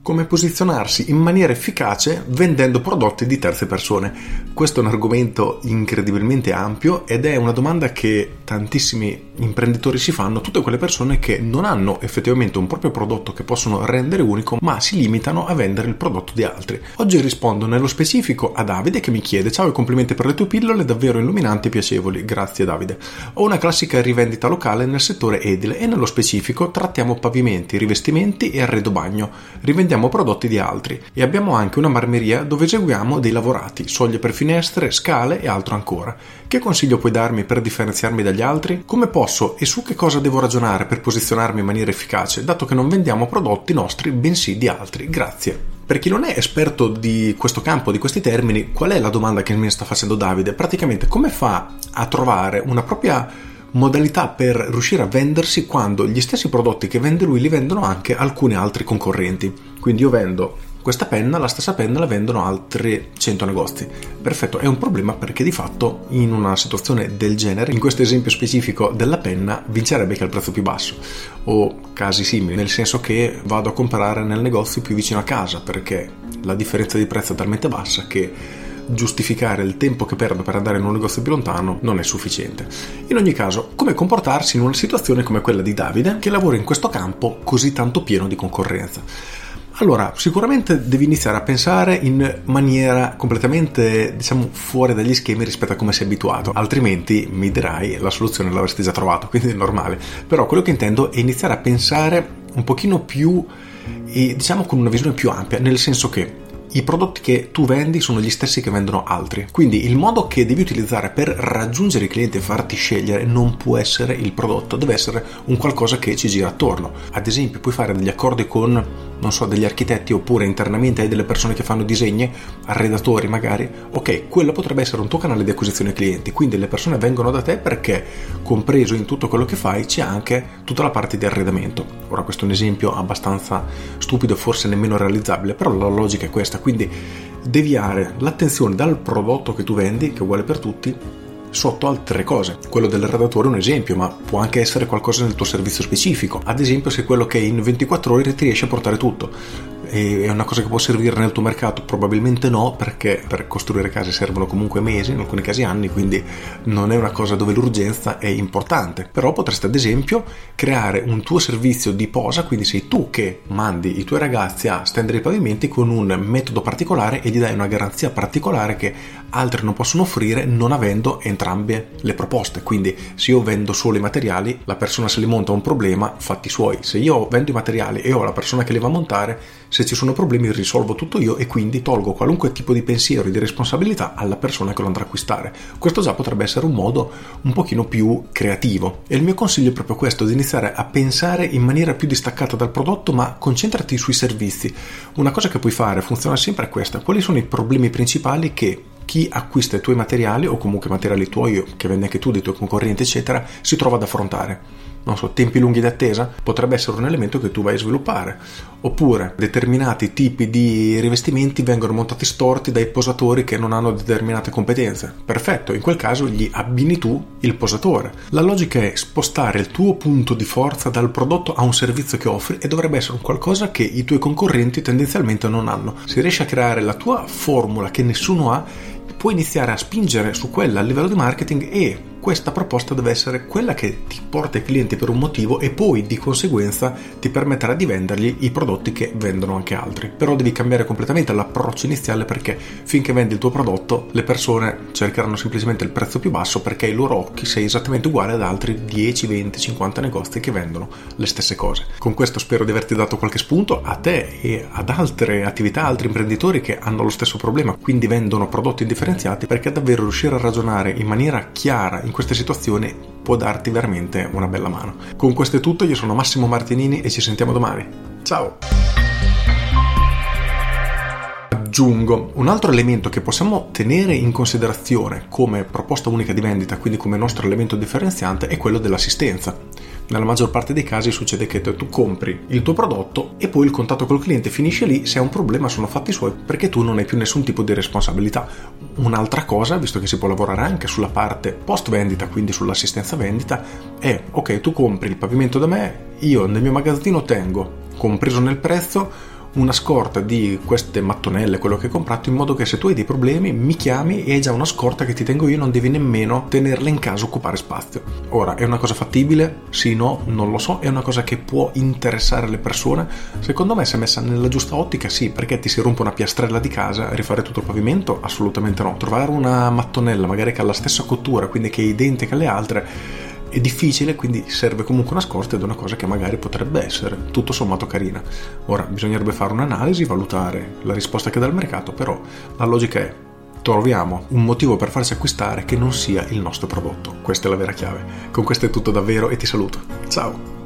Come posizionarsi in maniera efficace vendendo prodotti di terze persone. Questo è un argomento incredibilmente ampio ed è una domanda che tantissimi imprenditori si fanno, tutte quelle persone che non hanno effettivamente un proprio prodotto che possono rendere unico, ma si limitano a vendere il prodotto di altri. Oggi rispondo nello specifico a Davide, che mi chiede: ciao e complimenti per le tue pillole davvero illuminanti e piacevoli. Grazie Davide. Ho una classica rivendita locale nel settore edile e nello specifico trattiamo pavimenti, rivestimenti e arredo bagno. Rivendiamo prodotti di altri e abbiamo anche una marmeria dove eseguiamo dei lavorati, soglie per finestre, scale e altro ancora. Che consiglio puoi darmi per differenziarmi dagli altri? Come posso e su che cosa devo ragionare per posizionarmi in maniera efficace, dato che non vendiamo prodotti nostri bensì di altri? Grazie. Per chi non è esperto di questo campo, di questi termini, qual è la domanda che mi sta facendo Davide? Praticamente come fa a trovare una propria modalità per riuscire a vendersi quando gli stessi prodotti che vende lui li vendono anche alcuni altri concorrenti? Quindi io vendo questa penna, la stessa penna la vendono altri 100 negozi. Perfetto, è un problema perché di fatto in una situazione del genere, in questo esempio specifico della penna, vincerebbe che è il prezzo più basso, o casi simili, nel senso che vado a comprare nel negozio più vicino a casa perché la differenza di prezzo è talmente bassa che giustificare il tempo che perdo per andare in un negozio più lontano non è sufficiente. In ogni caso, come comportarsi in una situazione come quella di Davide, che lavora in questo campo così tanto pieno di concorrenza? Allora, sicuramente devi iniziare a pensare in maniera completamente, fuori dagli schemi rispetto a come sei abituato, altrimenti mi dirai la soluzione l'avresti già trovata, quindi è normale. Però quello che intendo è iniziare a pensare un pochino più, con una visione più ampia, nel senso che i prodotti che tu vendi sono gli stessi che vendono altri, quindi il modo che devi utilizzare per raggiungere i clienti e farti scegliere non può essere il prodotto, deve essere un qualcosa che ci gira attorno. Ad esempio, puoi fare degli accordi con degli architetti, oppure internamente hai delle persone che fanno disegni, arredatori magari. Ok, quello potrebbe essere un tuo canale di acquisizione clienti, quindi le persone vengono da te perché, compreso in tutto quello che fai, c'è anche tutta la parte di arredamento. Ora, questo è un esempio abbastanza stupido e forse nemmeno realizzabile, però la logica è questa. Quindi deviare l'attenzione dal prodotto che tu vendi, che è uguale per tutti, sotto altre cose. Quello dell'arredatore è un esempio, ma può anche essere qualcosa nel tuo servizio specifico. Ad esempio, se quello che in 24 ore ti riesce a portare tutto è una cosa che può servire nel tuo mercato, probabilmente no, perché per costruire case servono comunque mesi, in alcuni casi anni, quindi non è una cosa dove l'urgenza è importante. Però potresti ad esempio creare un tuo servizio di posa, quindi sei tu che mandi i tuoi ragazzi a stendere i pavimenti con un metodo particolare e gli dai una garanzia particolare che altri non possono offrire, non avendo entrambe le proposte. Quindi se io vendo solo i materiali, la persona se li monta un problema, fatti suoi. Se io vendo i materiali e ho la persona che li va a montare, se ci sono problemi risolvo tutto io, e quindi tolgo qualunque tipo di pensiero e di responsabilità alla persona che lo andrà a acquistare. Questo già potrebbe essere un modo un pochino più creativo, e il mio consiglio è proprio questo: di iniziare a pensare in maniera più distaccata dal prodotto, ma concentrati sui servizi. Una cosa che puoi fare, funziona sempre, è questa: quali sono i problemi principali che chi acquista i tuoi materiali, o comunque materiali tuoi che vendi anche tu, dei tuoi concorrenti eccetera, si trova ad affrontare? Tempi lunghi di attesa potrebbe essere un elemento che tu vai a sviluppare, oppure determinati tipi di rivestimenti vengono montati storti dai posatori che non hanno determinate competenze. Perfetto, in quel caso gli abbini tu il posatore. La logica è spostare il tuo punto di forza dal prodotto a un servizio che offri, e dovrebbe essere un qualcosa che i tuoi concorrenti tendenzialmente non hanno. Se riesci a creare la tua formula che nessuno ha, puoi iniziare a spingere su quella a livello di marketing, e questa proposta deve essere quella che ti porta i clienti per un motivo e poi di conseguenza ti permetterà di vendergli i prodotti che vendono anche altri. Però devi cambiare completamente l'approccio iniziale, perché finché vendi il tuo prodotto le persone cercheranno semplicemente il prezzo più basso, perché ai loro occhi sei esattamente uguale ad altri 10, 20, 50 negozi che vendono le stesse cose. Con questo spero di averti dato qualche spunto a te e ad altre attività, altri imprenditori che hanno lo stesso problema, quindi vendono prodotti indifferenti, perché davvero riuscire a ragionare in maniera chiara in queste situazioni può darti veramente una bella mano. Con questo è tutto, io sono Massimo Martinini e ci sentiamo domani. Ciao! Aggiungo un altro elemento che possiamo tenere in considerazione come proposta unica di vendita, quindi come nostro elemento differenziante, è quello dell'assistenza. Nella maggior parte dei casi succede che tu compri il tuo prodotto e poi il contatto col cliente finisce lì. Se ha un problema sono fatti suoi, perché tu non hai più nessun tipo di responsabilità. Un'altra cosa, visto che si può lavorare anche sulla parte post vendita, quindi sull'assistenza vendita, è ok, tu compri il pavimento da me, io nel mio magazzino tengo, compreso nel prezzo, una scorta di queste mattonelle, quello che hai comprato, in modo che se tu hai dei problemi mi chiami e hai già una scorta che ti tengo io, non devi nemmeno tenerla in casa, occupare spazio. Ora, è una cosa fattibile? Sì, no, non lo so. È una cosa che può interessare le persone? Secondo me, se messa nella giusta ottica, sì. Perché ti si rompe una piastrella di casa, rifare tutto il pavimento? Assolutamente no. Trovare una mattonella magari che ha la stessa cottura, quindi che è identica alle altre, è difficile, quindi serve comunque una scorta ed è una cosa che magari potrebbe essere tutto sommato carina. Ora bisognerebbe fare un'analisi, valutare la risposta che dà il mercato, però la logica è: troviamo un motivo per farsi acquistare che non sia il nostro prodotto. Questa è la vera chiave. Con questo è tutto davvero e ti saluto. Ciao!